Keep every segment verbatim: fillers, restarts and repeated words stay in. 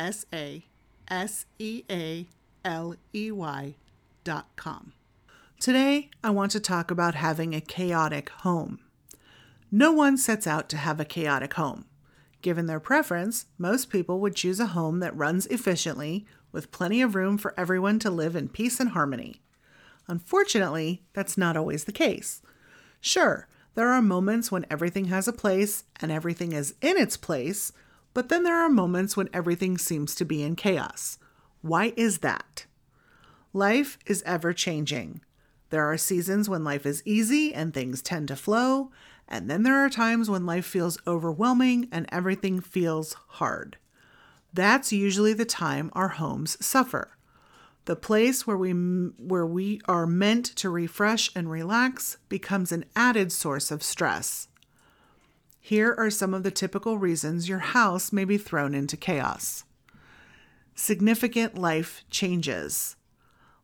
S-A-S-E-A-L-E-Y dot com. Today, I want to talk about having a chaotic home. No one sets out to have a chaotic home. Given their preference, most people would choose a home that runs efficiently, with plenty of room for everyone to live in peace and harmony. Unfortunately, that's not always the case. Sure, there are moments when everything has a place and everything is in its place, but then there are moments when everything seems to be in chaos. Why is that? Life is ever-changing. There are seasons when life is easy and things tend to flow, and then there are times when life feels overwhelming and everything feels hard. That's usually the time our homes suffer. The place where we, where we are meant to refresh and relax becomes an added source of stress. Here are some of the typical reasons your house may be thrown into chaos. Significant life changes.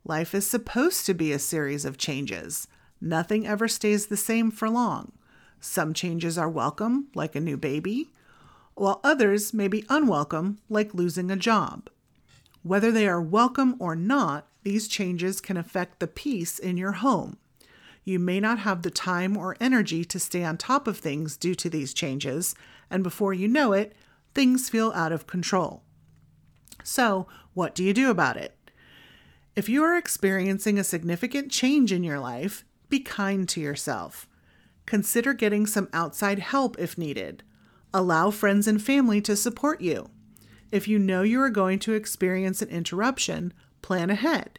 Life is supposed to be a series of changes. Nothing ever stays the same for long. Some changes are welcome, like a new baby, while others may be unwelcome, like losing a job. Whether they are welcome or not, these changes can affect the peace in your home. You may not have the time or energy to stay on top of things due to these changes, and before you know it, things feel out of control. So, what do you do about it? If you are experiencing a significant change in your life, be kind to yourself. Consider getting some outside help if needed. Allow friends and family to support you. If you know you are going to experience an interruption, plan ahead.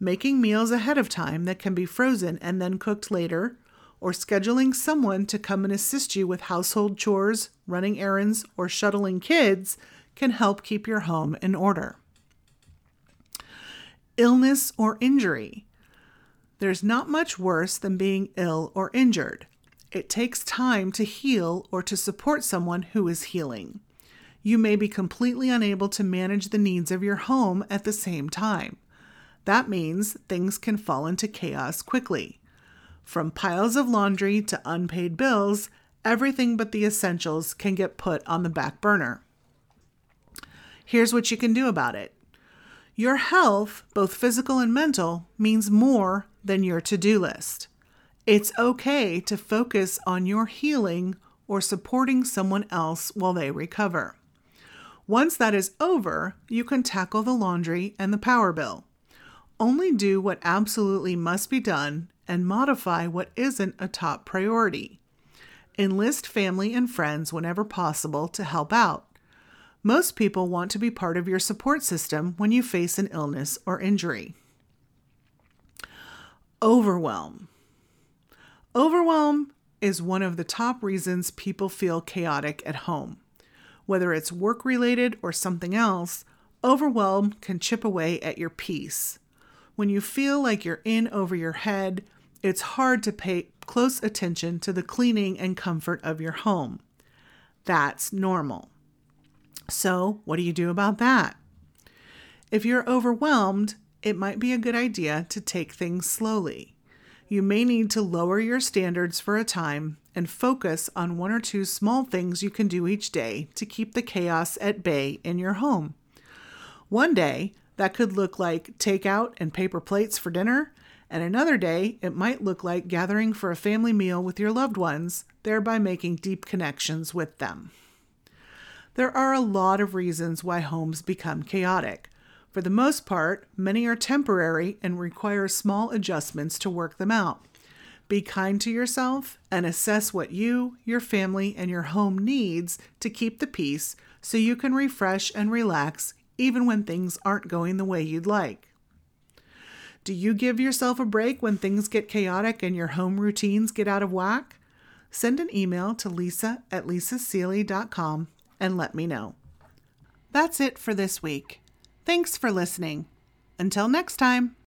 Making meals ahead of time that can be frozen and then cooked later, or scheduling someone to come and assist you with household chores, running errands, or shuttling kids can help keep your home in order. Illness or injury. There's not much worse than being ill or injured. It takes time to heal or to support someone who is healing. You may be completely unable to manage the needs of your home at the same time. That means things can fall into chaos quickly. From piles of laundry to unpaid bills, everything but the essentials can get put on the back burner. Here's what you can do about it. Your health, both physical and mental, means more than your to-do list. It's okay to focus on your healing or supporting someone else while they recover. Once that is over, you can tackle the laundry and the power bill. Only do what absolutely must be done and modify what isn't a top priority. Enlist family and friends whenever possible to help out. Most people want to be part of your support system when you face an illness or injury. Overwhelm. Overwhelm is one of the top reasons people feel chaotic at home. Whether it's work-related or something else, overwhelm can chip away at your peace. When you feel like you're in over your head, it's hard to pay close attention to the cleaning and comfort of your home. That's normal. So, what do you do about that? If you're overwhelmed, it might be a good idea to take things slowly. You may need to lower your standards for a time and focus on one or two small things you can do each day to keep the chaos at bay in your home. One day, that could look like takeout and paper plates for dinner, and another day it might look like gathering for a family meal with your loved ones, thereby making deep connections with them. There are a lot of reasons why homes become chaotic. For the most part, many are temporary and require small adjustments to work them out. Be kind to yourself and assess what you, your family, and your home needs to keep the peace so you can refresh and relax even when things aren't going the way you'd like. Do you give yourself a break when things get chaotic and your home routines get out of whack? Send an email to lisa at lisa sealey dot com and let me know. That's it for this week. Thanks for listening. Until next time.